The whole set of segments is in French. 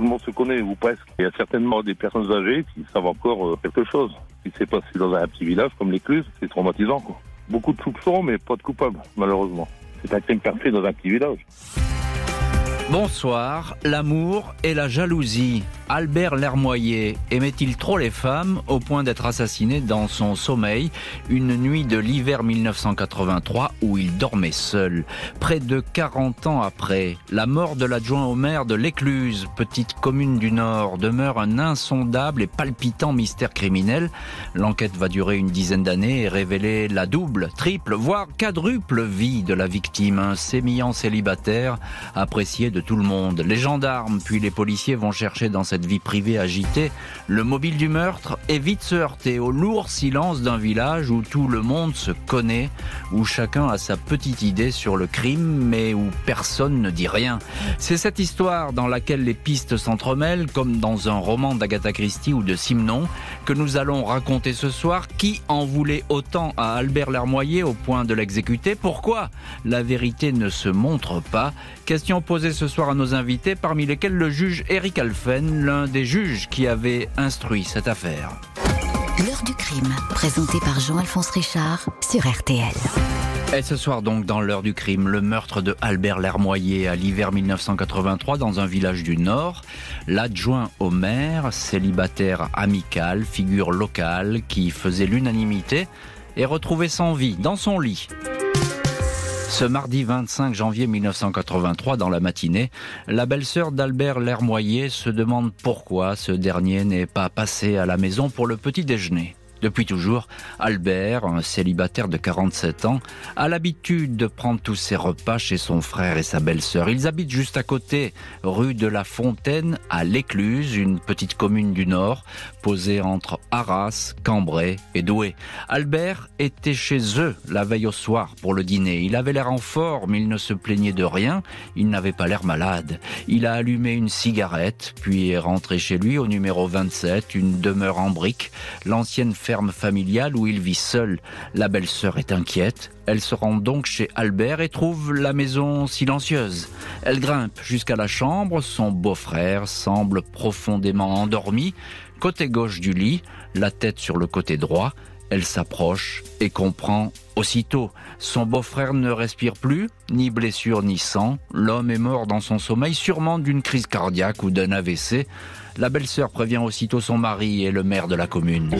tout le monde se connaît, ou presque. Il y a certainement des personnes âgées qui savent encore quelque chose. Ce qui s'est passé dans un petit village comme l'Écluse, c'est traumatisant, quoi. Beaucoup de soupçons, mais pas de coupables, malheureusement. C'est un crime parfait dans un petit village. Bonsoir, l'amour et la jalousie. Albert Lhermoyer aimait-il trop les femmes au point d'être assassiné dans son sommeil une nuit de l'hiver 1983 où il dormait seul? Près de 40 ans après, la mort de l'adjoint au maire de l'Écluse, petite commune du Nord, demeure un insondable et palpitant mystère criminel. L'enquête va durer une dizaine d'années et révéler la double, triple, voire quadruple vie de la victime, un sémillant célibataire apprécié de tout le monde. Les gendarmes puis les policiers vont chercher dans cette vie privée agitée le mobile du meurtre et vite se heurter au lourd silence d'un village où tout le monde se connaît, où chacun a sa petite idée sur le crime mais où personne ne dit rien. C'est cette histoire dans laquelle les pistes s'entremêlent comme dans un roman d'Agatha Christie ou de Simnon que nous allons raconter ce soir. Qui en voulait autant à Albert Lhermoyer au point de l'exécuter? Pourquoi la vérité ne se montre pas? Question posée ce soir à nos invités, parmi lesquels le juge Eric Alphen, l'un des juges qui avait instruit cette affaire. L'heure du crime, présentée par Jean-Alphonse Richard sur RTL. Et ce soir donc, dans l'heure du crime, le meurtre de Albert Lhermoyer à l'hiver 1983 dans un village du Nord. L'adjoint au maire, célibataire amical, figure locale qui faisait l'unanimité, est retrouvé sans vie, dans son lit. Ce mardi 25 janvier 1983, dans la matinée, la belle-sœur d'Albert Lhermoyer se demande pourquoi ce dernier n'est pas passé à la maison pour le petit déjeuner. Depuis toujours, Albert, un célibataire de 47 ans, a l'habitude de prendre tous ses repas chez son frère et sa belle-sœur. Ils habitent juste à côté, rue de la Fontaine à l'Écluse, une petite commune du Nord, posée entre Arras, Cambrai et Douai. Albert était chez eux la veille au soir pour le dîner. Il avait l'air en forme, il ne se plaignait de rien, il n'avait pas l'air malade. Il a allumé une cigarette, puis est rentré chez lui au numéro 27, une demeure en briques, l'ancienne ferme familiale où il vit seul. La belle-sœur est inquiète. Elle se rend donc chez Albert et trouve la maison silencieuse. Elle grimpe jusqu'à la chambre. Son beau-frère semble profondément endormi. Côté gauche du lit, la tête sur le côté droit. Elle s'approche et comprend aussitôt. Son beau-frère ne respire plus, ni blessure ni sang. L'homme est mort dans son sommeil, sûrement d'une crise cardiaque ou d'un AVC. La belle-sœur prévient aussitôt son mari et le maire de la commune.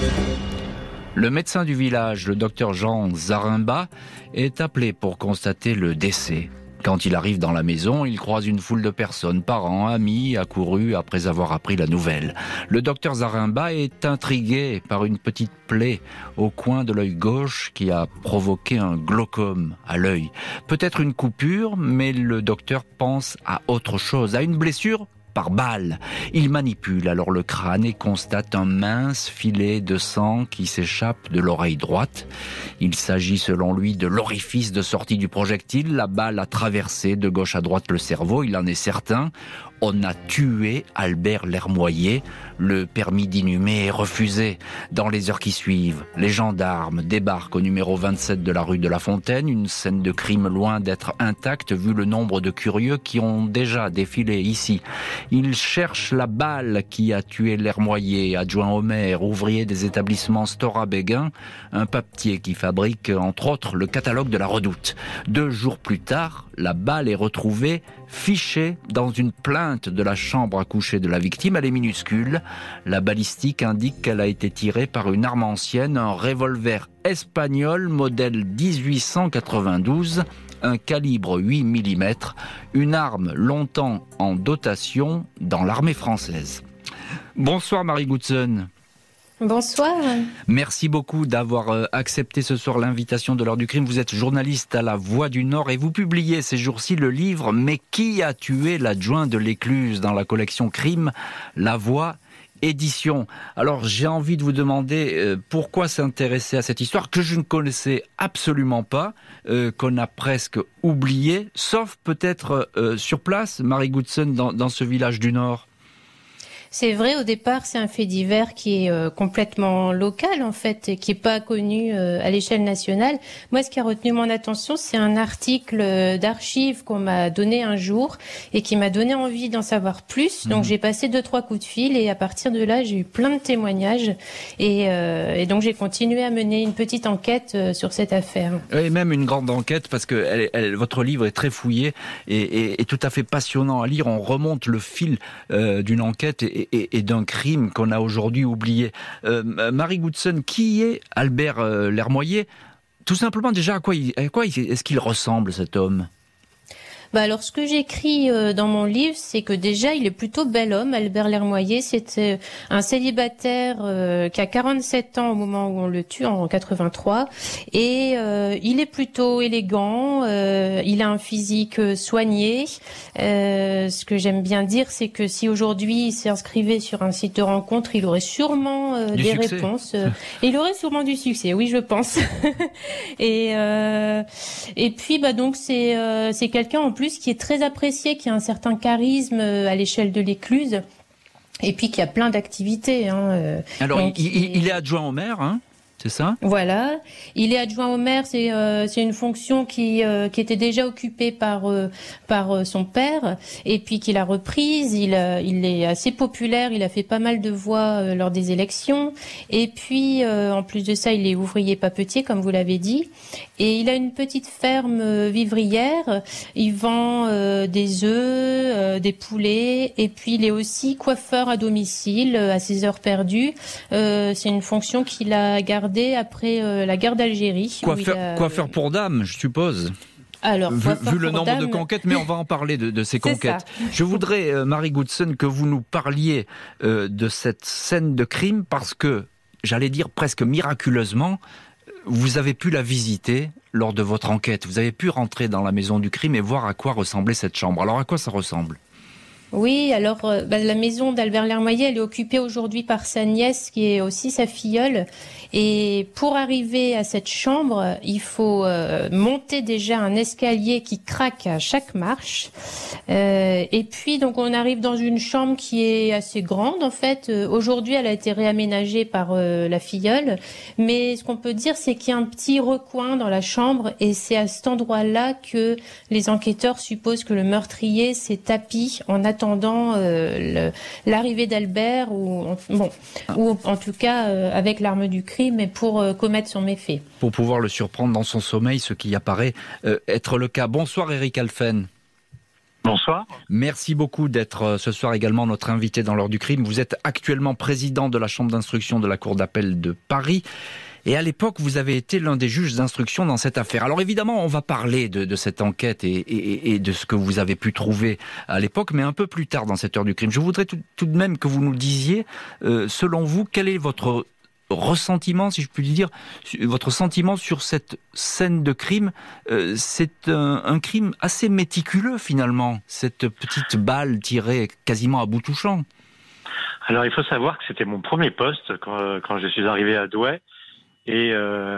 Le médecin du village, le docteur Jean Zaremba, est appelé pour constater le décès. Quand il arrive dans la maison, il croise une foule de personnes, parents, amis, accourus après avoir appris la nouvelle. Le docteur Zaremba est intrigué par une petite plaie au coin de l'œil gauche qui a provoqué un glaucome à l'œil. Peut-être une coupure, mais le docteur pense à autre chose, à une blessure par balle. Il manipule alors le crâne et constate un mince filet de sang qui s'échappe de l'oreille droite. Il s'agit selon lui de l'orifice de sortie du projectile. La balle a traversé de gauche à droite le cerveau, il en est certain. On a tué Albert Lhermoyer. Le permis d'inhumer est refusé. Dans les heures qui suivent, les gendarmes débarquent au numéro 27 de la rue de la Fontaine. Une scène de crime loin d'être intacte vu le nombre de curieux qui ont déjà défilé ici. Ils cherchent la balle qui a tué Lhermoyer, adjoint au maire, ouvrier des établissements Stora-Béguin, un papetier qui fabrique entre autres le catalogue de la Redoute. 2 jours plus tard, la balle est retrouvée fichée dans une plainte de la chambre à coucher de la victime. Elle est minuscule. La balistique indique qu'elle a été tirée par une arme ancienne, un revolver espagnol modèle 1892, un calibre 8 mm, une arme longtemps en dotation dans l'armée française. Bonsoir Marie Godson. Bonsoir. Merci beaucoup d'avoir accepté ce soir l'invitation de l'heure du crime. Vous êtes journaliste à La Voix du Nord et vous publiez ces jours-ci le livre « Mais qui a tué l'adjoint de l'Écluse ?» dans la collection Crime, La Voix Édition. Alors j'ai envie de vous demander pourquoi s'intéresser à cette histoire que je ne connaissais absolument pas, qu'on a presque oubliée, sauf peut-être sur place, Marie Godson, dans ce village du Nord. C'est vrai, au départ, c'est un fait divers qui est complètement local, en fait, et qui n'est pas connu à l'échelle nationale. Moi, ce qui a retenu mon attention, c'est un article d'archives qu'on m'a donné un jour et qui m'a donné envie d'en savoir plus. Donc, j'ai passé 2-3 coups de fil et à partir de là, j'ai eu plein de témoignages. Et donc, j'ai continué à mener une petite enquête sur cette affaire. Et même une grande enquête, parce que votre livre est très fouillé et tout à fait passionnant à lire. On remonte le fil d'une enquête et d'un crime qu'on a aujourd'hui oublié. Marie Godson, qui est Albert Lhermoyer? Tout simplement, déjà, à quoi est-ce qu'il ressemble, cet homme? Bah alors, ce que j'écris dans mon livre, c'est que déjà, il est plutôt bel homme, Albert Lhermoyer. C'était un célibataire qui a 47 ans au moment où on le tue, en 83. Et il est plutôt élégant, il a un physique soigné. Ce que j'aime bien dire, c'est que si aujourd'hui il s'inscrivait sur un site de rencontre, il aurait sûrement des succès. Réponses. Il aurait sûrement du succès, oui, je pense. Et puis, bah donc, c'est quelqu'un en plus qui est très apprécié, qui a un certain charisme à l'échelle de l'Écluse et puis qui a plein d'activités. Alors, donc, il est adjoint au maire, hein? C'est ça? Voilà. Il est adjoint au maire, c'est une fonction qui était déjà occupée par son père et puis qu'il a reprise. Il est assez populaire, il a fait pas mal de voix lors des élections et puis en plus de ça, il est ouvrier papetier comme vous l'avez dit et il a une petite ferme vivrière, il vend des œufs, des poulets et puis il est aussi coiffeur à domicile à ses heures perdues. C'est une fonction qu'il a gardée après la guerre d'Algérie. Coiffeur pour dames, je suppose. Alors, vu le nombre de conquêtes, mais on va en parler de ces conquêtes. Ça. Je voudrais, Marie Godson, que vous nous parliez de cette scène de crime parce que, j'allais dire presque miraculeusement, vous avez pu la visiter lors de votre enquête. Vous avez pu rentrer dans la maison du crime et voir à quoi ressemblait cette chambre. Alors, à quoi ça ressemble ? Oui, alors la maison d'Albert Lhermoyer, elle est occupée aujourd'hui par sa nièce qui est aussi sa filleule. Et pour arriver à cette chambre, il faut monter déjà un escalier qui craque à chaque marche. Et puis donc on arrive dans une chambre qui est assez grande en fait. Aujourd'hui, elle a été réaménagée par la filleule, mais ce qu'on peut dire, c'est qu'il y a un petit recoin dans la chambre et c'est à cet endroit-là que les enquêteurs supposent que le meurtrier s'est tapi en attendant l'arrivée d'Albert ou en tout cas avec l'arme du crime et pour commettre son méfait. Pour pouvoir le surprendre dans son sommeil, ce qui apparaît être le cas. Bonsoir Eric Alphen. Bonsoir. Merci beaucoup d'être ce soir également notre invité dans l'heure du crime. Vous êtes actuellement président de la chambre d'instruction de la cour d'appel de Paris. Et à l'époque, vous avez été l'un des juges d'instruction dans cette affaire. Alors évidemment, on va parler de cette enquête et de ce que vous avez pu trouver à l'époque, mais un peu plus tard dans cette heure du crime. Je voudrais tout de même que vous nous disiez, selon vous, quel est votre ressentiment, si je puis dire, votre sentiment sur cette scène de crime. C'est un crime assez méticuleux, finalement, cette petite balle tirée quasiment à bout touchant. Alors il faut savoir que c'était mon premier poste quand je suis arrivé à Douai. Et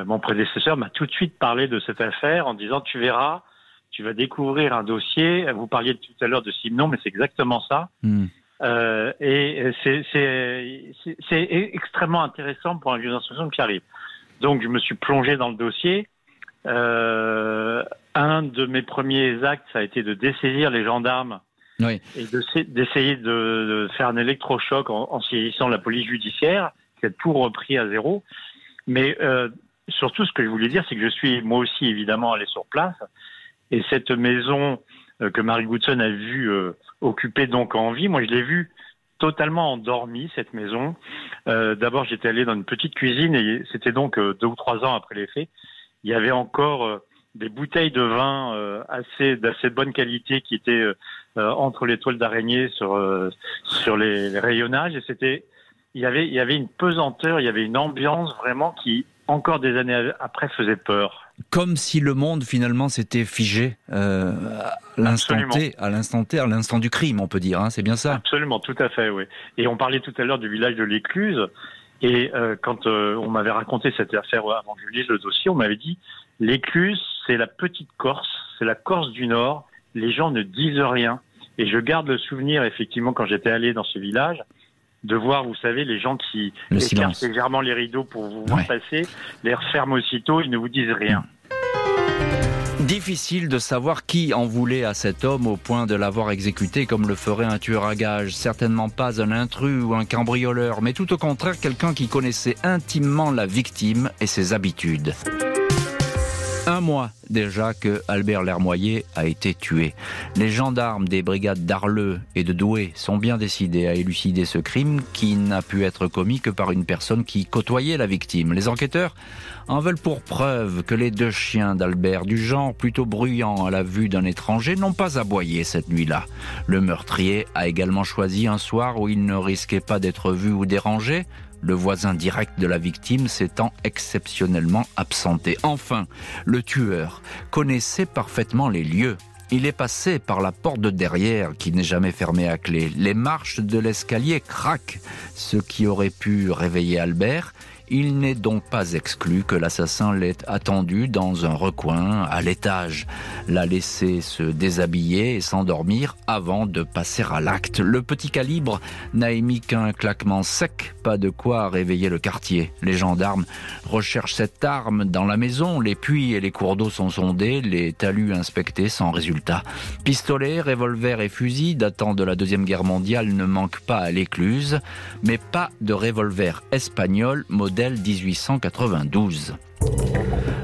mon prédécesseur m'a tout de suite parlé de cette affaire en disant « tu verras, tu vas découvrir un dossier ». Vous parliez tout à l'heure de Simnon, mais c'est exactement ça. Et c'est extrêmement intéressant pour un juge d'instruction qui arrive. Donc je me suis plongé dans le dossier. Un de mes premiers actes, ça a été de dessaisir les gendarmes et d'essayer de faire un électrochoc en saisissant la police judiciaire, qui a tout repris à zéro. Mais surtout, ce que je voulais dire, c'est que je suis moi aussi évidemment allé sur place. Et cette maison que Marie Godson a vue occupée donc en vie, moi je l'ai vue totalement endormie, cette maison. D'abord, j'étais allé dans une petite cuisine et c'était donc 2 ou 3 ans après les faits. Il y avait encore des bouteilles de vin d'assez bonne qualité qui étaient entre les toiles d'araignée sur les rayonnages et c'était... Il y avait une pesanteur, il y avait une ambiance vraiment qui, encore des années après, faisait peur. Comme si le monde, finalement, s'était figé à l'instant du crime, on peut dire, hein, c'est bien ça? Absolument, tout à fait, oui. Et on parlait tout à l'heure du village de l'Écluse, et quand on m'avait raconté cette affaire avant que je lise le dossier, on m'avait dit « L'Écluse, c'est la petite Corse, c'est la Corse du Nord, les gens ne disent rien ». Et je garde le souvenir, effectivement, quand j'étais allé dans ce village, de voir, vous savez, les gens qui écartent légèrement les rideaux pour vous voir passer, les referment aussitôt, ils ne vous disent rien. Difficile de savoir qui en voulait à cet homme au point de l'avoir exécuté comme le ferait un tueur à gages. Certainement pas un intrus ou un cambrioleur, mais tout au contraire quelqu'un qui connaissait intimement la victime et ses habitudes. Un mois déjà que Albert Lhermoyer a été tué. Les gendarmes des brigades d'Arleux et de Douai sont bien décidés à élucider ce crime qui n'a pu être commis que par une personne qui côtoyait la victime. Les enquêteurs en veulent pour preuve que les deux chiens d'Albert, du genre plutôt bruyant à la vue d'un étranger, n'ont pas aboyé cette nuit-là. Le meurtrier a également choisi un soir où il ne risquait pas d'être vu ou dérangé, le voisin direct de la victime s'étant exceptionnellement absenté. Enfin, le tueur connaissait parfaitement les lieux. Il est passé par la porte de derrière, qui n'est jamais fermée à clé. Les marches de l'escalier craquent, ce qui aurait pu réveiller Albert. Il n'est donc pas exclu que l'assassin l'ait attendu dans un recoin à l'étage, l'a laissé se déshabiller et s'endormir avant de passer à l'acte. Le petit calibre n'a émis qu'un claquement sec, pas de quoi réveiller le quartier. Les gendarmes recherchent cette arme dans la maison, les puits et les cours d'eau sont sondés, les talus inspectés sans résultat. Pistolets, revolvers et fusils datant de la Deuxième Guerre mondiale ne manquent pas à l'Écluse, mais pas de revolver espagnol modèle 1892.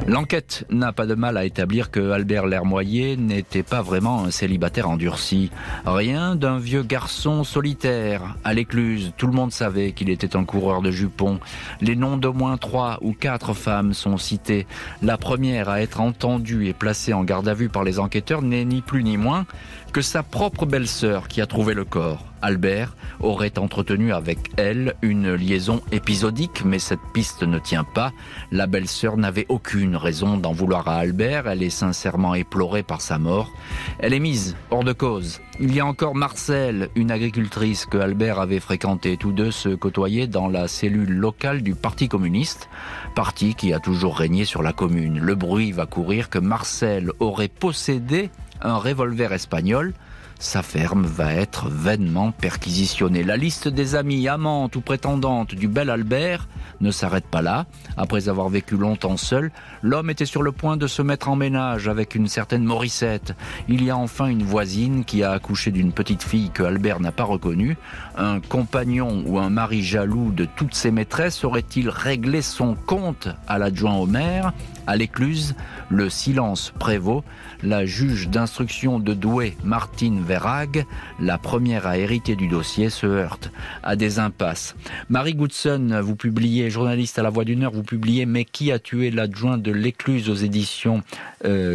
L'enquête n'a pas de mal à établir que Albert Lhermoyer n'était pas vraiment un célibataire endurci. Rien d'un vieux garçon solitaire. À l'Écluse, tout le monde savait qu'il était un coureur de jupons. Les noms d'au moins 3 ou 4 femmes sont cités. La première à être entendue et placée en garde à vue par les enquêteurs n'est ni plus ni moins que sa propre belle-sœur qui a trouvé le corps. Albert aurait entretenu avec elle une liaison épisodique, mais cette piste ne tient pas. La belle-sœur n'avait aucune raison d'en vouloir à Albert. Elle est sincèrement éplorée par sa mort. Elle est mise hors de cause. Il y a encore Marcel, une agricultrice que Albert avait fréquentée. Tous deux se côtoyaient dans la cellule locale du Parti communiste, parti qui a toujours régné sur la commune. Le bruit va courir que Marcel aurait possédé un revolver espagnol. Sa ferme va être vainement perquisitionnée. La liste des amies, amantes ou prétendantes du bel Albert ne s'arrête pas là. Après avoir vécu longtemps seul, l'homme était sur le point de se mettre en ménage avec une certaine Mauricette. Il y a enfin une voisine qui a accouché d'une petite fille que Albert n'a pas reconnue. Un compagnon ou un mari jaloux de toutes ses maîtresses aurait-il réglé son compte à l'adjoint au maire ? À l'Écluse, le silence prévaut. La juge d'instruction de Douai, Martine Verrague, la première à hériter du dossier, se heurte à des impasses. Marie Godson, vous publiez, journaliste à La Voix du Nord, vous publiez « Mais qui a tué l'adjoint de l'Écluse » aux éditions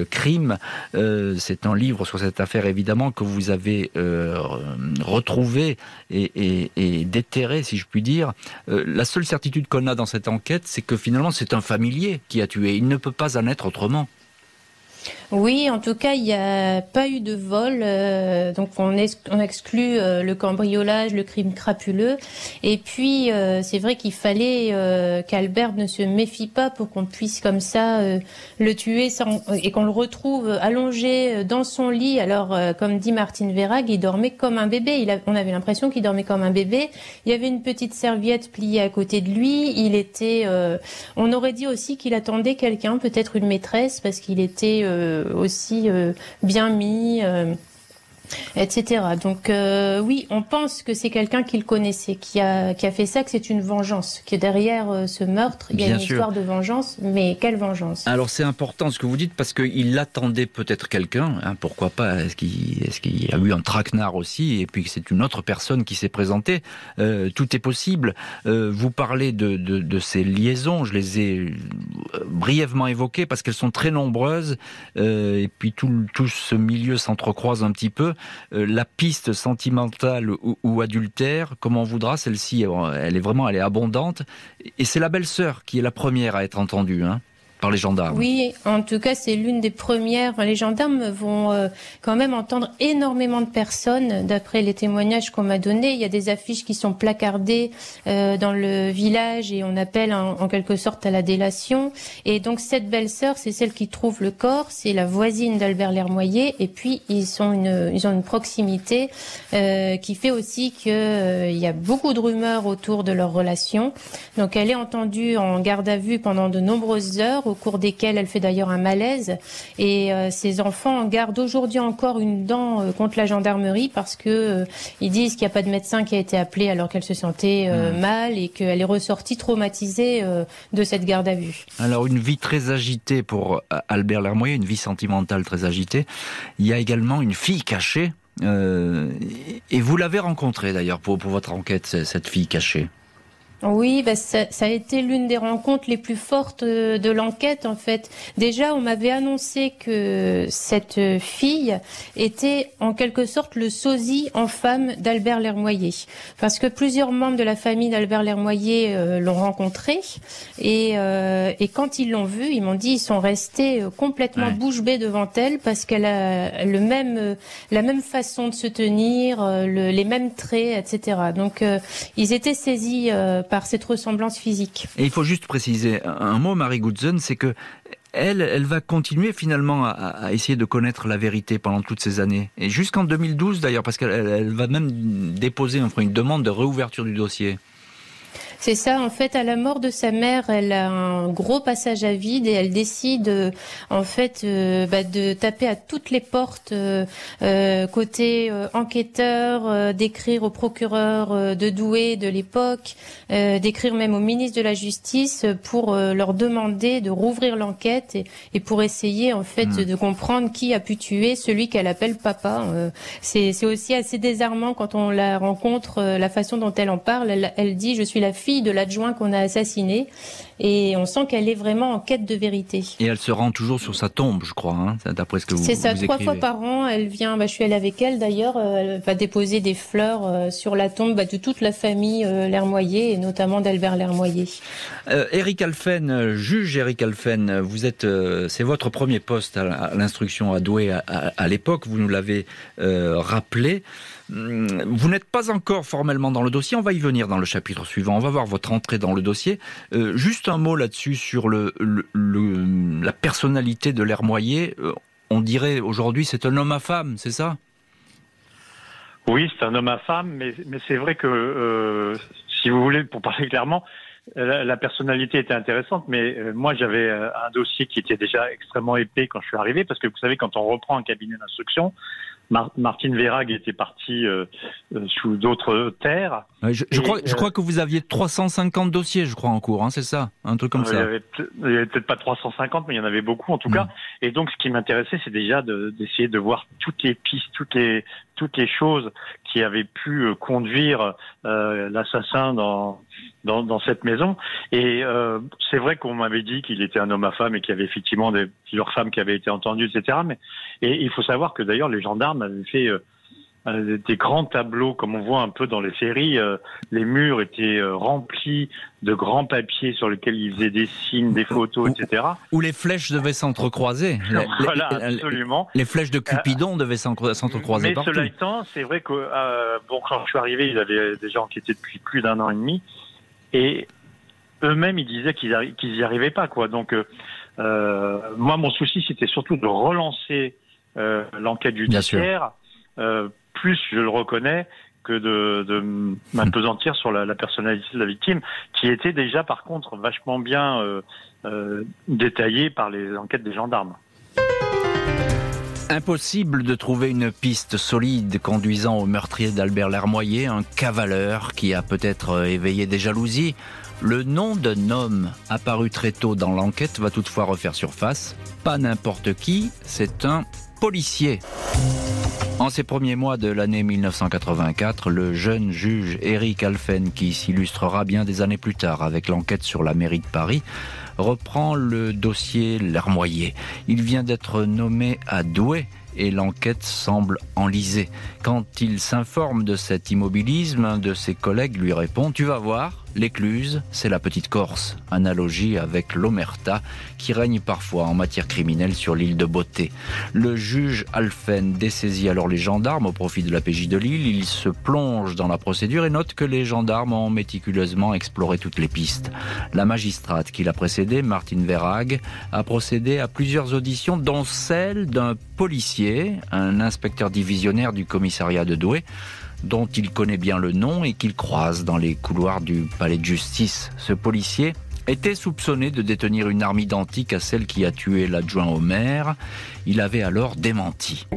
Crime. C'est un livre sur cette affaire, évidemment, que vous avez retrouvé et déterré, si je puis dire. La seule certitude qu'on a dans cette enquête, c'est que finalement, c'est un familier qui a tué. Il ne peut pas en être autrement. Oui, en tout cas, il n'y a pas eu de vol. Donc, on exclut le cambriolage, le crime crapuleux. Et puis, c'est vrai qu'il fallait qu'Albert ne se méfie pas pour qu'on puisse comme ça le tuer et qu'on le retrouve allongé dans son lit. Alors, comme dit Martine Verrague, il dormait comme un bébé. On avait l'impression qu'il dormait comme un bébé. Il y avait une petite serviette pliée à côté de lui. Il était. On aurait dit aussi qu'il attendait quelqu'un, peut-être une maîtresse, parce qu'il était aussi bien mis, etc. Donc oui, on pense que c'est quelqu'un qu'il connaissait, qui a fait ça, que c'est une vengeance, que derrière ce meurtre, il y a une histoire de vengeance, mais quelle vengeance ? Alors c'est important ce que vous dites, parce qu'il attendait peut-être quelqu'un, hein, pourquoi pas, est-ce qu'il y a eu un traquenard aussi, et puis que c'est une autre personne qui s'est présentée, tout est possible. Vous parlez de ces liaisons, je les ai brièvement évoquées, parce qu'elles sont très nombreuses, et puis tout ce milieu s'entrecroise un petit peu. La piste sentimentale ou adultère, comme on voudra, celle-ci, elle est abondante. Et c'est la belle-sœur qui est la première à être entendue, hein. par les gendarmes. Oui, en tout cas, c'est l'une des premières. Les gendarmes vont quand même entendre énormément de personnes, d'après les témoignages qu'on m'a donnés. Il y a des affiches qui sont placardées dans le village et on appelle en quelque sorte à la délation. Et donc cette belle-sœur, c'est celle qui trouve le corps, c'est la voisine d'Albert Lhermoyer. Et puis ils ont une proximité qui fait aussi qu'il y a beaucoup de rumeurs autour de leur relation. Donc elle est entendue en garde à vue pendant de nombreuses heures, au cours desquelles elle fait d'ailleurs un malaise. Et ces enfants gardent aujourd'hui encore une dent contre la gendarmerie parce que ils disent qu'il n'y a pas de médecin qui a été appelé alors qu'elle se sentait mal et qu'elle est ressortie traumatisée de cette garde à vue. Alors une vie très agitée pour Albert Lhermoyer, une vie sentimentale très agitée. Il y a également une fille cachée et vous l'avez rencontrée d'ailleurs pour votre enquête, cette fille cachée. Oui, bah ça a été l'une des rencontres les plus fortes de l'enquête en fait. Déjà, on m'avait annoncé que cette fille était en quelque sorte le sosie en femme d'Albert Lhermoyer, parce que plusieurs membres de la famille d'Albert Lhermoyer l'ont rencontrée et quand ils l'ont vue, ils m'ont dit ils sont restés complètement bouche bée devant elle parce qu'elle a la même façon de se tenir, les mêmes traits, etc. Donc ils étaient saisis par cette ressemblance physique. Et il faut juste préciser un mot, Marie Godson, c'est que elle va continuer finalement à essayer de connaître la vérité pendant toutes ces années. Et jusqu'en 2012 d'ailleurs, parce qu'elle va même déposer une demande de réouverture du dossier. C'est ça, en fait, à la mort de sa mère, elle a un gros passage à vide et elle décide, en fait, de taper à toutes les portes côté enquêteur, d'écrire au procureur de Douai de l'époque, d'écrire même au ministre de la Justice pour leur demander de rouvrir l'enquête et pour essayer, en fait, de comprendre qui a pu tuer celui qu'elle appelle papa. C'est aussi assez désarmant quand on la rencontre, la façon dont elle en parle. Elle dit « Je suis la fille de l'adjoint qu'on a assassiné » et on sent qu'elle est vraiment en quête de vérité. Et elle se rend toujours sur sa tombe, je crois, d'après ce que vous écrivez. C'est ça, 3 fois par an, elle vient, je suis allée avec elle d'ailleurs, elle va déposer des fleurs sur la tombe de toute la famille Lhermoyer, et notamment d'Albert Lhermoyer. Eric Alphen, juge Eric Alphen, vous êtes, c'est votre premier poste à l'instruction à Douai à l'époque, vous nous l'avez rappelé. Vous n'êtes pas encore formellement dans le dossier, on va y venir dans le chapitre suivant, on va voir votre entrée dans le dossier. Juste un mot là-dessus sur la personnalité de Lhermoyer. On dirait aujourd'hui c'est un homme à femme, c'est ça ? Oui, c'est un homme à femme, mais c'est vrai que, si vous voulez, pour parler clairement, la personnalité était intéressante, mais moi j'avais un dossier qui était déjà extrêmement épais quand je suis arrivé, parce que vous savez, quand on reprend un cabinet d'instruction, Martine Verrague était partie sous d'autres terres. Je crois que vous aviez 350 dossiers, je crois, en cours, c'est ça ? Un truc comme ça. Il n'y avait peut-être pas 350, mais il y en avait beaucoup en tout cas. Et donc ce qui m'intéressait, c'est déjà d'essayer de voir toutes les pistes, toutes les choses qui avaient pu conduire l'assassin dans cette maison. Et c'est vrai qu'on m'avait dit qu'il était un homme à femme et qu'il y avait effectivement plusieurs femmes qui avaient été entendues, etc. Et il faut savoir que d'ailleurs les gendarmes avaient fait des grands tableaux, comme on voit un peu dans les séries. Les murs étaient remplis de grands papiers sur lesquels ils faisaient des signes, des photos, etc. Où les flèches devaient s'entrecroiser. Voilà, absolument. Les flèches de Cupidon devaient s'entrecroiser partout. Mais cela étant, c'est vrai que quand je suis arrivé, ils avaient déjà enquêté depuis plus d'un an et demi. Et eux-mêmes, ils disaient qu'ils n'y arrivaient pas, quoi. Donc, moi, mon souci, c'était surtout de relancer l'enquête judiciaire. Plus, je le reconnais, que de m'apesantir sur la personnalité de la victime, qui était déjà, par contre, vachement bien détaillée par les enquêtes des gendarmes. Impossible de trouver une piste solide conduisant au meurtrier d'Albert Lhermoyer, un cavaleur qui a peut-être éveillé des jalousies. Le nom d'un homme apparu très tôt dans l'enquête va toutefois refaire surface. Pas n'importe qui, c'est un policier. En ces premiers mois de l'année 1984, le jeune juge Eric Alphen, qui s'illustrera bien des années plus tard avec l'enquête sur la mairie de Paris, reprend le dossier Lhermoyer. Il vient d'être nommé à Douai et l'enquête semble enlisée. Quand il s'informe de cet immobilisme, un de ses collègues lui répond « Tu vas voir, L'Écluse, c'est la petite Corse, analogie avec l'omerta qui règne parfois en matière criminelle sur l'île de Beauté. Le juge Alphen dessaisit alors les gendarmes au profit de la PJ de Lille. Il se plonge dans la procédure et note que les gendarmes ont méticuleusement exploré toutes les pistes. La magistrate qui l'a précédée, Martine Verrague, a procédé à plusieurs auditions, dont celle d'un policier, un inspecteur divisionnaire du commissariat de Douai, dont il connaît bien le nom et qu'il croise dans les couloirs du palais de justice. Ce policier était soupçonné de détenir une arme identique à celle qui a tué l'adjoint au maire. Il avait alors démenti.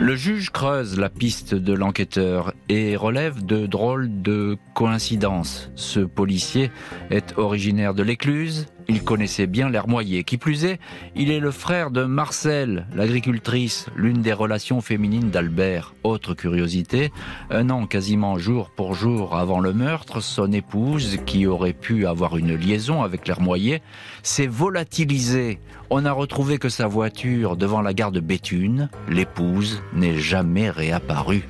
Le juge creuse la piste de l'enquêteur et relève de drôles de coïncidences. Ce policier est originaire de l'Écluse. Il connaissait bien Lhermoyer. Qui plus est, il est le frère de Marcel, l'agricultrice, l'une des relations féminines d'Albert. Autre curiosité, un an quasiment jour pour jour avant le meurtre, son épouse, qui aurait pu avoir une liaison avec Lhermoyer, s'est volatilisée. On a retrouvé que sa voiture devant la gare de Béthune, l'épouse n'est jamais réapparue.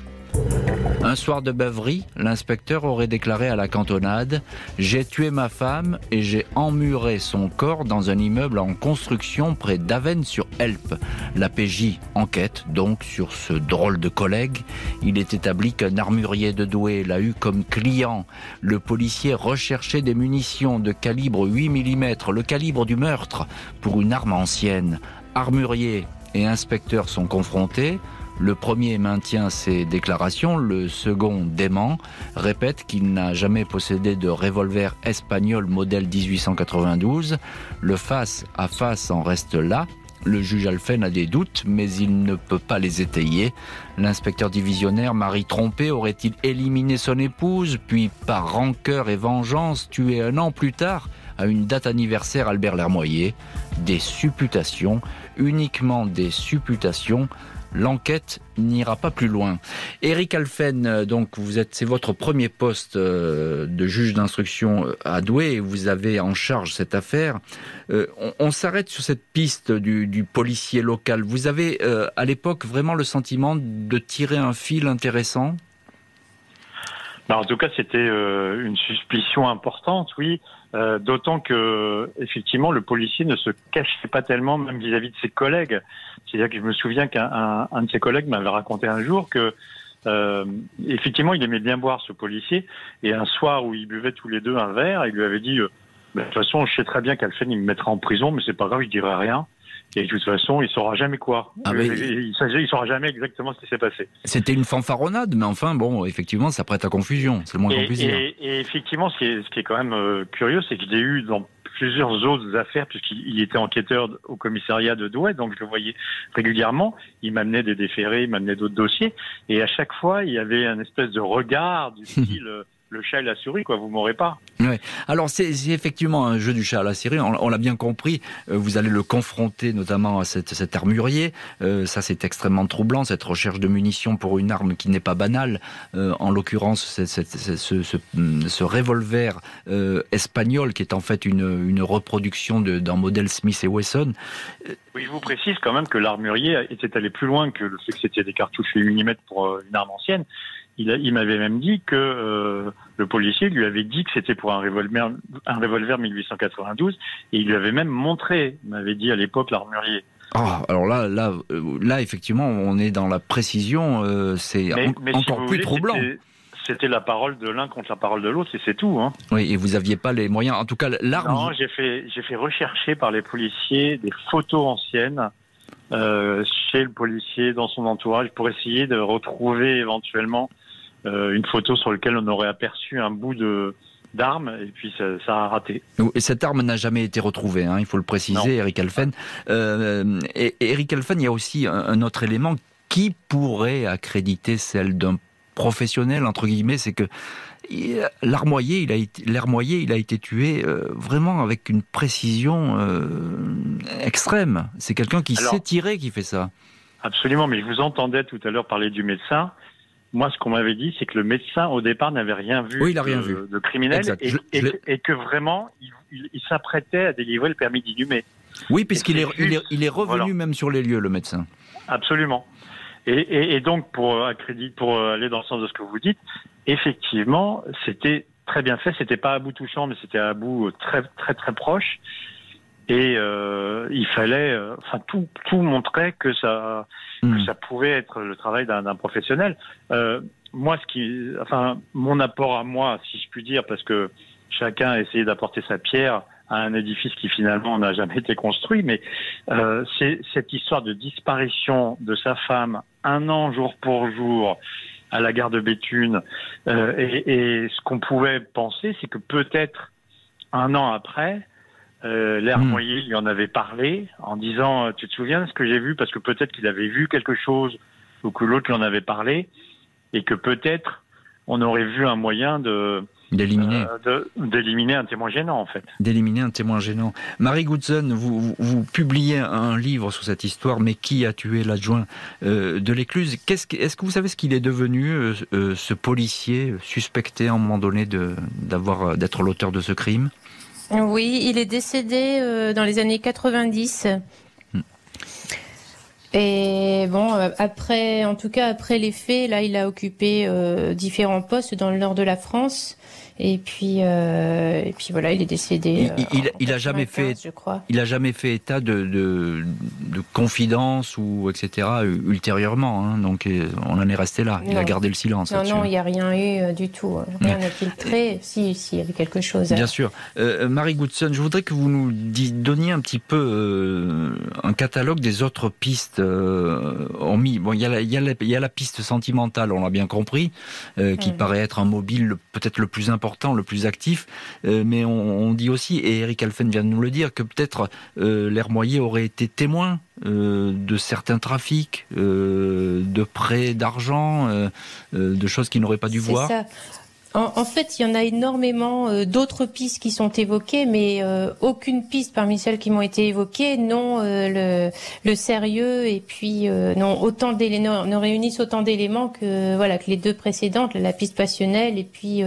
Un soir de beuverie, l'inspecteur aurait déclaré à la cantonade « J'ai tué ma femme et j'ai emmuré son corps dans un immeuble en construction près d'Avennes-sur-Helpe ». La PJ enquête donc sur ce drôle de collègue. Il est établi qu'un armurier de Douai l'a eu comme client. Le policier recherchait des munitions de calibre 8 mm, le calibre du meurtre, pour une arme ancienne. Armurier et inspecteur sont confrontés. Le premier maintient ses déclarations, le second dément, répète qu'il n'a jamais possédé de revolver espagnol modèle 1892. Le face à face en reste là. Le juge Alphen a des doutes, mais il ne peut pas les étayer. L'inspecteur divisionnaire Marie Trompé aurait-il éliminé son épouse, puis par rancœur et vengeance, tué un an plus tard, à une date anniversaire, Albert Lhermoyer? Des supputations, uniquement des supputations. L'enquête n'ira pas plus loin. Eric Alphen, donc c'est votre premier poste de juge d'instruction à Douai et vous avez en charge cette affaire. On s'arrête sur cette piste du policier local. Vous avez à l'époque vraiment le sentiment de tirer un fil intéressant ? Ben, en tout cas, c'était une suspicion importante, oui. D'autant que, effectivement, le policier ne se cachait pas tellement, même vis-à-vis de ses collègues. C'est-à-dire que je me souviens qu'un de ses collègues m'avait raconté un jour que, effectivement, il aimait bien boire, ce policier. Et un soir où ils buvaient tous les deux un verre, il lui avait dit de toute façon, je sais très bien qu'Alphen, il me mettra en prison, mais c'est pas grave, je dirai rien. Et de toute façon, il saura jamais quoi. Ah mais... Il saura jamais exactement ce qui s'est passé. C'était une fanfaronnade, mais enfin, bon, effectivement, ça prête à confusion. C'est le moins qu'on puisse dire. Et effectivement, ce qui est quand même curieux, c'est que je l'ai eu dans plusieurs autres affaires, puisqu'il était enquêteur au commissariat de Douai, donc je le voyais régulièrement. Il m'amenait des déférés, il m'amenait d'autres dossiers. Et à chaque fois, il y avait un espèce de regard du style... Le chat et la souris, quoi, vous m'aurez pas. Ouais. Alors, c'est effectivement un jeu du chat à la souris, on l'a bien compris. Vous allez le confronter notamment à cet armurier. Ça, c'est extrêmement troublant, cette recherche de munitions pour une arme qui n'est pas banale. En l'occurrence, ce revolver espagnol qui est en fait une reproduction d'un modèle Smith & Wesson. Oui, je vous précise quand même que l'armurier était allé plus loin que le fait que c'était des cartouches 8 mm pour une arme ancienne. Il m'avait même dit que le policier lui avait dit que c'était pour un revolver 1892 et il lui avait même montré, m'avait dit à l'époque l'armurier. Ah, alors là effectivement on est dans la précision, c'est encore plus troublant. C'était la parole de l'un contre la parole de l'autre, et c'est tout. Hein. Oui, et vous aviez pas les moyens. En tout cas, l'arme. Non, j'ai fait rechercher par les policiers des photos anciennes chez le policier, dans son entourage, pour essayer de retrouver éventuellement une photo sur laquelle on aurait aperçu un bout d'arme, et puis ça a raté. Et cette arme n'a jamais été retrouvée, hein, il faut le préciser, Eric Alphen. Et Eric Alphen, il y a aussi un autre élément qui pourrait accréditer celle d'un professionnel, entre guillemets, c'est que Lhermoyer, il a été tué vraiment avec une précision extrême. C'est quelqu'un qui sait tirer qui fait ça. Absolument, mais je vous entendais tout à l'heure parler du médecin. Moi, ce qu'on m'avait dit, c'est que le médecin, au départ, n'avait rien vu de criminel et que vraiment, il s'apprêtait à délivrer le permis d'inhumer. Oui, puisqu'il est revenu même sur les lieux, le médecin. Absolument. Et donc, pour aller dans le sens de ce que vous dites, effectivement, c'était très bien fait. C'était pas à bout touchant, mais c'était à bout très très très proche. Et il fallait, enfin tout montrait que ça pouvait être le travail d'un professionnel. Moi, mon apport à moi, si je puis dire, parce que chacun a essayé d'apporter sa pierre à un édifice qui finalement n'a jamais été construit, mais c'est cette histoire de disparition de sa femme un an jour pour jour à la gare de Béthune, et ce qu'on pouvait penser, c'est que peut-être un an après, Lhermoyer lui en avait parlé en disant « tu te souviens de ce que j'ai vu ?» parce que peut-être qu'il avait vu quelque chose ou que l'autre lui en avait parlé, et que peut-être on aurait vu un moyen d'éliminer un témoin gênant, en fait. D'éliminer un témoin gênant. Marie Godson, vous publiez un livre sur cette histoire, mais qui a tué l'adjoint de l'Écluse? Est-ce que vous savez ce qu'il est devenu, ce policier suspecté à un moment donné d'être l'auteur de ce crime? Oui, il est décédé dans les années 90. Et bon, après les faits, là, il a occupé différents postes dans le nord de la France. Et puis voilà, il est décédé. Il a jamais fait état de confidence ou etc. ultérieurement. Hein, donc on en est resté là. Il a gardé le silence. Non, il n'y a rien eu du tout. Rien n'a filtré. Si, il y avait quelque chose. Bien sûr. Marie Godson, je voudrais que vous nous donniez un petit peu un catalogue des autres pistes. Bon, il y a la piste sentimentale, on l'a bien compris, qui paraît être un mobile peut-être le plus important, le plus actif, mais on dit aussi, et Eric Alphen vient de nous le dire, que peut-être Lhermoyer aurait été témoin de certains trafics, de prêts d'argent, de choses qu'il n'aurait pas dû voir. C'est ça. En fait, il y en a énormément d'autres pistes qui sont évoquées, mais aucune piste parmi celles qui m'ont été évoquées n'ont le sérieux, et puis ne réunissent autant d'éléments que que les deux précédentes, la piste passionnelle et puis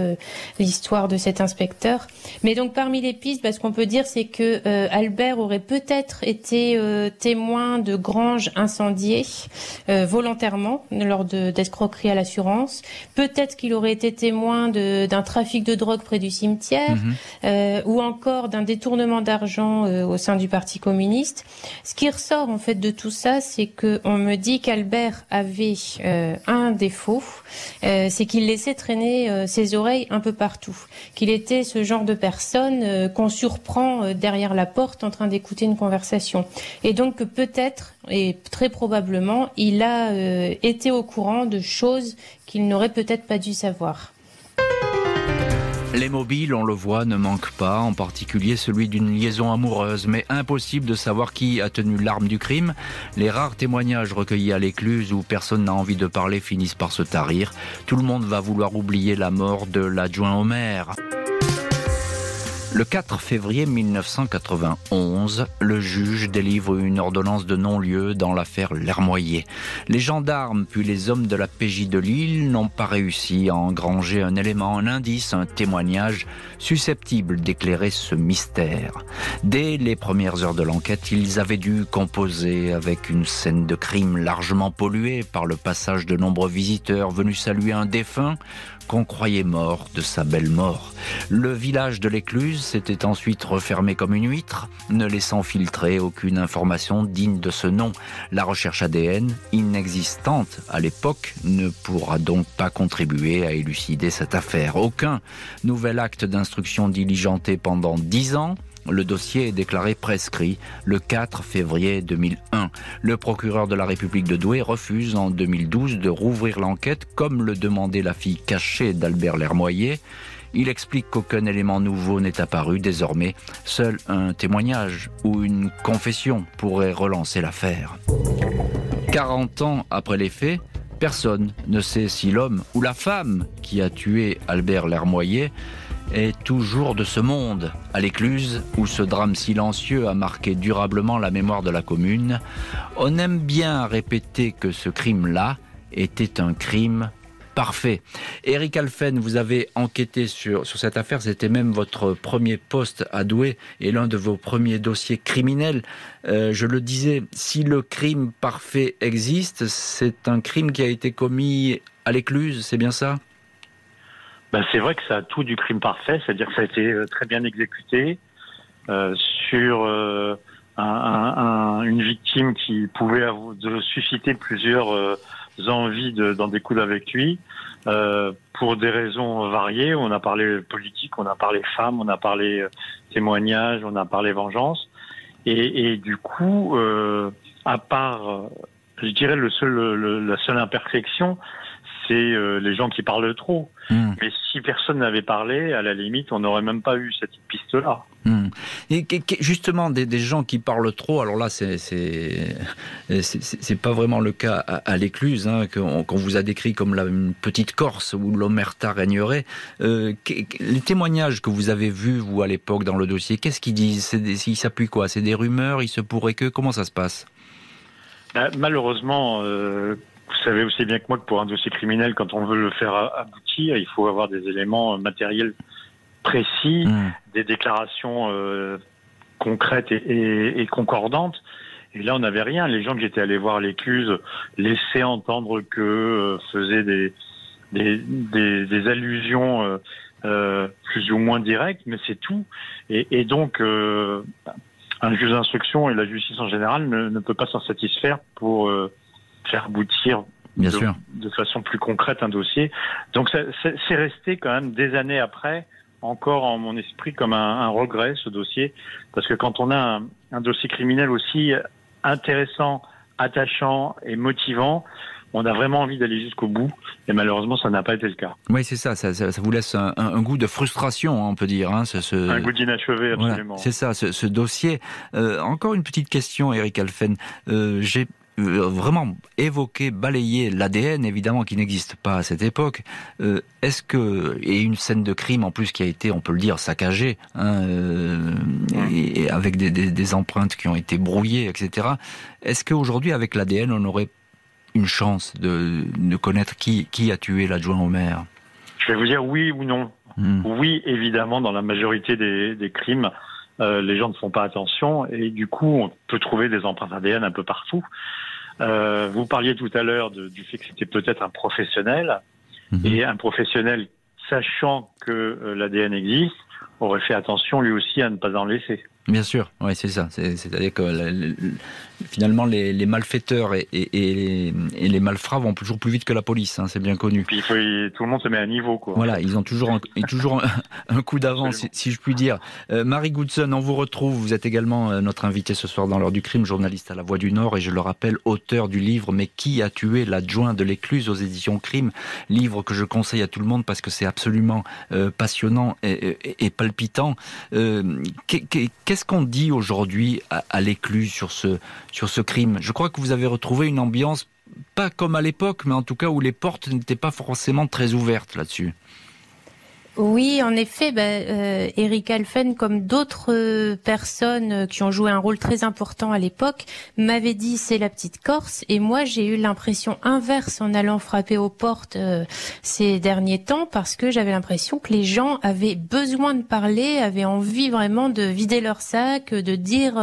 l'histoire de cet inspecteur. Mais donc parmi les pistes, ce qu'on peut dire, c'est que Albert aurait peut-être été témoin de granges incendiées volontairement lors d'escroqueries à l'assurance. Peut-être qu'il aurait été témoin d'un trafic de drogue près du cimetière, ou encore d'un détournement d'argent au sein du Parti communiste. Ce qui ressort en fait de tout ça, c'est qu'on me dit qu'Albert avait un défaut, c'est qu'il laissait traîner ses oreilles un peu partout, qu'il était ce genre de personne qu'on surprend derrière la porte en train d'écouter une conversation. Et donc peut-être, et très probablement, il a été au courant de choses qu'il n'aurait peut-être pas dû savoir. Les mobiles, on le voit, ne manquent pas, en particulier celui d'une liaison amoureuse, mais impossible de savoir qui a tenu l'arme du crime. Les rares témoignages recueillis à l'Écluse, où personne n'a envie de parler, finissent par se tarir. Tout le monde va vouloir oublier la mort de l'adjoint au maire. Le 4 février 1991, le juge délivre une ordonnance de non-lieu dans l'affaire Lhermoyer. Les gendarmes puis les hommes de la PJ de Lille n'ont pas réussi à engranger un élément, un indice, un témoignage susceptible d'éclairer ce mystère. Dès les premières heures de l'enquête, ils avaient dû composer avec une scène de crime largement polluée par le passage de nombreux visiteurs venus saluer un défunt qu'on croyait mort de sa belle mort. Le village de l'Écluse s'était ensuite refermé comme une huître, ne laissant filtrer aucune information digne de ce nom. La recherche ADN, inexistante à l'époque, ne pourra donc pas contribuer à élucider cette affaire. Aucun nouvel acte d'instruction diligenté pendant 10 ans. Le dossier est déclaré prescrit le 4 février 2001. Le procureur de la République de Douai refuse en 2012 de rouvrir l'enquête, comme le demandait la fille cachée d'Albert Lhermoyer. Il explique qu'aucun élément nouveau n'est apparu. Désormais, seul un témoignage ou une confession pourrait relancer l'affaire. 40 ans après les faits, personne ne sait si l'homme ou la femme qui a tué Albert Lhermoyer est toujours de ce monde. À l'Écluse, où ce drame silencieux a marqué durablement la mémoire de la commune, on aime bien répéter que ce crime-là était un crime parfait. Eric Alphen, vous avez enquêté sur cette affaire, c'était même votre premier poste à Douai et l'un de vos premiers dossiers criminels. Je le disais, si le crime parfait existe, c'est un crime qui a été commis à l'Écluse, c'est bien ça ? Ben, c'est vrai que ça a tout du crime parfait, c'est-à-dire que ça a été très bien exécuté sur une victime qui pouvait susciter plusieurs envies d'en découdre avec lui pour des raisons variées. On a parlé politique, on a parlé femmes, on a parlé témoignages, on a parlé vengeance. Et du coup, à part, je dirais, la seule imperfection, c'est les gens qui parlent trop. Mmh. Mais si personne n'avait parlé, à la limite, on n'aurait même pas eu cette piste-là. Mmh. Et justement, des gens qui parlent trop, alors là, c'est pas vraiment le cas à l'Écluse, hein, qu'on vous a décrit comme une petite Corse où l'omerta régnerait. Les témoignages que vous avez vus, vous, à l'époque, dans le dossier, qu'est-ce qu'ils disent? Ils s'appuient quoi? C'est des rumeurs? Il se pourrait que? Comment ça se passe? Bah, malheureusement... Vous savez aussi bien que moi que pour un dossier criminel, quand on veut le faire aboutir, il faut avoir des éléments matériels précis, des déclarations concrètes et concordantes. Et là, on n'avait rien. Les gens qui étaient allés voir l'Écluse laissaient entendre que faisaient des allusions plus ou moins directes, mais c'est tout. Et donc... un juge d'instruction et la justice en général ne peut pas s'en satisfaire pour faire aboutir de façon plus concrète un dossier. Donc ça, c'est resté quand même des années après, encore en mon esprit, comme un regret, ce dossier. Parce que quand on a un dossier criminel aussi intéressant, attachant et motivant, on a vraiment envie d'aller jusqu'au bout, et malheureusement, ça n'a pas été le cas. Oui, c'est ça, ça vous laisse un goût de frustration, on peut dire. Hein, un goût d'inachevé, absolument. Voilà, c'est ça, ce dossier. Encore une petite question, Eric Alphen. J'ai vraiment évoqué, balayé l'ADN, évidemment, qui n'existe pas à cette époque. Est-ce que... Et une scène de crime, en plus, qui a été, on peut le dire, saccagée, hein, et avec des empreintes qui ont été brouillées, etc. Est-ce qu'aujourd'hui, avec l'ADN, on aurait une chance de connaître qui a tué l'adjoint au maire? Je vais vous dire oui ou non. Oui, évidemment, dans la majorité des crimes, les gens ne font pas attention et du coup, on peut trouver des empreintes ADN un peu partout. Vous parliez tout à l'heure du fait que c'était peut-être un professionnel, et un professionnel, sachant que l'ADN existe, aurait fait attention lui aussi à ne pas en laisser. Bien sûr, oui, c'est ça. C'est-à-dire que finalement, les malfaiteurs et les malfrats vont toujours plus vite que la police, hein, c'est bien connu. Et puis tout le monde se met à niveau, quoi. Voilà, ils ont toujours un coup d'avance, si je puis dire. Marie Godson, on vous retrouve. Vous êtes également notre invitée ce soir dans l'heure du crime, journaliste à La Voix du Nord, et je le rappelle, auteur du livre « Mais qui a tué l'adjoint de l'Écluse » aux éditions Crime, livre que je conseille à tout le monde parce que c'est absolument passionnant et palpitant. Qu'est-ce qu'on dit aujourd'hui à l'Écluse sur ce crime? Je crois que vous avez retrouvé une ambiance, pas comme à l'époque, mais en tout cas où les portes n'étaient pas forcément très ouvertes là-dessus. Oui, en effet, Eric Alphen, comme d'autres personnes qui ont joué un rôle très important à l'époque, m'avait dit c'est la petite Corse, et moi j'ai eu l'impression inverse en allant frapper aux portes ces derniers temps, parce que j'avais l'impression que les gens avaient besoin de parler, avaient envie vraiment de vider leur sac, de dire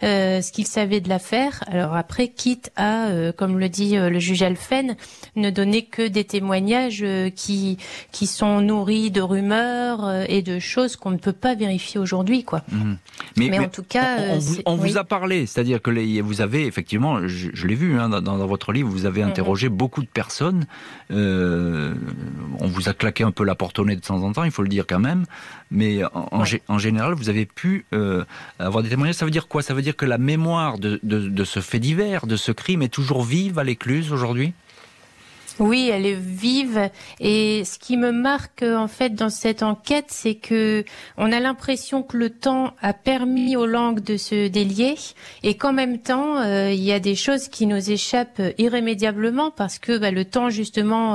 ce qu'ils savaient de l'affaire. Alors après, quitte à, comme le dit le juge Alphen, ne donner que des témoignages qui sont nourris de rumeurs et de choses qu'on ne peut pas vérifier aujourd'hui, quoi. Mais en tout cas... On vous a parlé, c'est-à-dire que vous avez, effectivement, je l'ai vu, hein, dans votre livre, vous avez interrogé beaucoup de personnes, on vous a claqué un peu la porte au nez de temps en temps, il faut le dire quand même, mais en général, vous avez pu avoir des témoignages. Ça veut dire quoi? Ça veut dire que la mémoire de ce fait divers, de ce crime, est toujours vive à l'Écluse aujourd'hui? Oui, elle est vive, et ce qui me marque en fait dans cette enquête, c'est que on a l'impression que le temps a permis aux langues de se délier, et qu'en même temps il y a des choses qui nous échappent irrémédiablement parce que le temps justement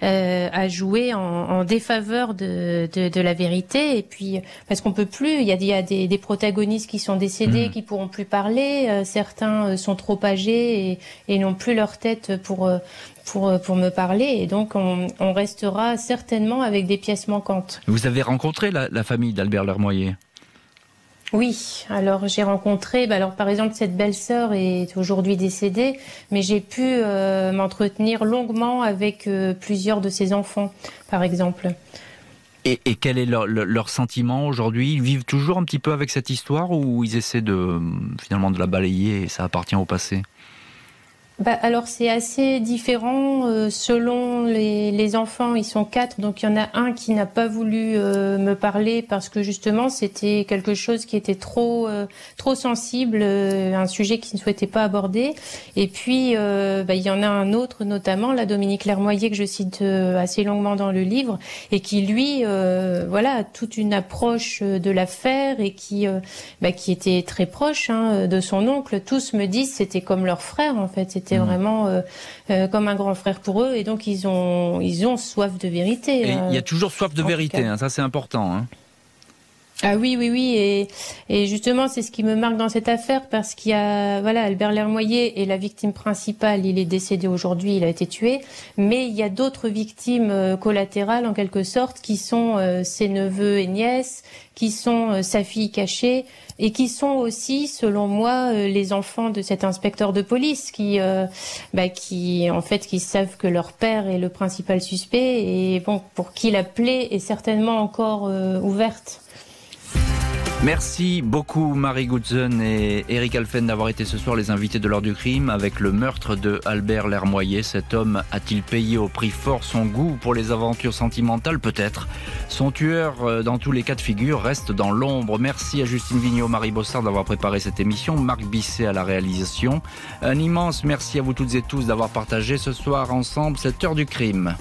a joué en défaveur de la vérité, et puis parce qu'on peut plus, il y a des protagonistes qui sont décédés, qui pourront plus parler, certains sont trop âgés et n'ont plus leur tête pour me parler, et donc on restera certainement avec des pièces manquantes. Vous avez rencontré la famille d'Albert Lhermoyer? Oui, alors j'ai rencontré, par exemple cette belle-sœur est aujourd'hui décédée, mais j'ai pu m'entretenir longuement avec plusieurs de ses enfants, par exemple. Et quel est leur sentiment aujourd'hui? Ils vivent toujours un petit peu avec cette histoire ou ils essaient finalement de la balayer et ça appartient au passé? Alors c'est assez différent selon les enfants, ils sont 4, donc il y en a un qui n'a pas voulu me parler parce que justement c'était quelque chose qui était trop sensible, un sujet qu'il ne souhaitait pas aborder. Et puis il y en a un autre notamment, la Dominique Lhermoyer que je cite assez longuement dans le livre et qui lui a toute une approche de l'affaire et qui était très proche de son oncle. Tous me disent c'était comme leur frère en fait. C'était vraiment comme un grand frère pour eux. Et donc, ils ont soif de vérité. Il y a toujours soif de vérité. Ça, c'est important. Ah oui. Et justement, c'est ce qui me marque dans cette affaire. Parce qu'il y a Albert Lhermoyer est la victime principale. Il est décédé aujourd'hui. Il a été tué. Mais il y a d'autres victimes collatérales, en quelque sorte, qui sont ses neveux et nièces, qui sont sa fille cachée et qui sont aussi, selon moi, les enfants de cet inspecteur de police qui savent que leur père est le principal suspect et pour qui la plaie est certainement encore ouverte. Merci beaucoup Marie Godson et Eric Alphen d'avoir été ce soir les invités de l'heure du crime avec le meurtre de Albert Lhermoyer. Cet homme a-t-il payé au prix fort son goût pour les aventures sentimentales? Peut-être. Son tueur, dans tous les cas de figure, reste dans l'ombre. Merci à Justine Vigneault, Marie Bossard d'avoir préparé cette émission, Marc Bisset à la réalisation. Un immense merci à vous toutes et tous d'avoir partagé ce soir ensemble cette heure du crime.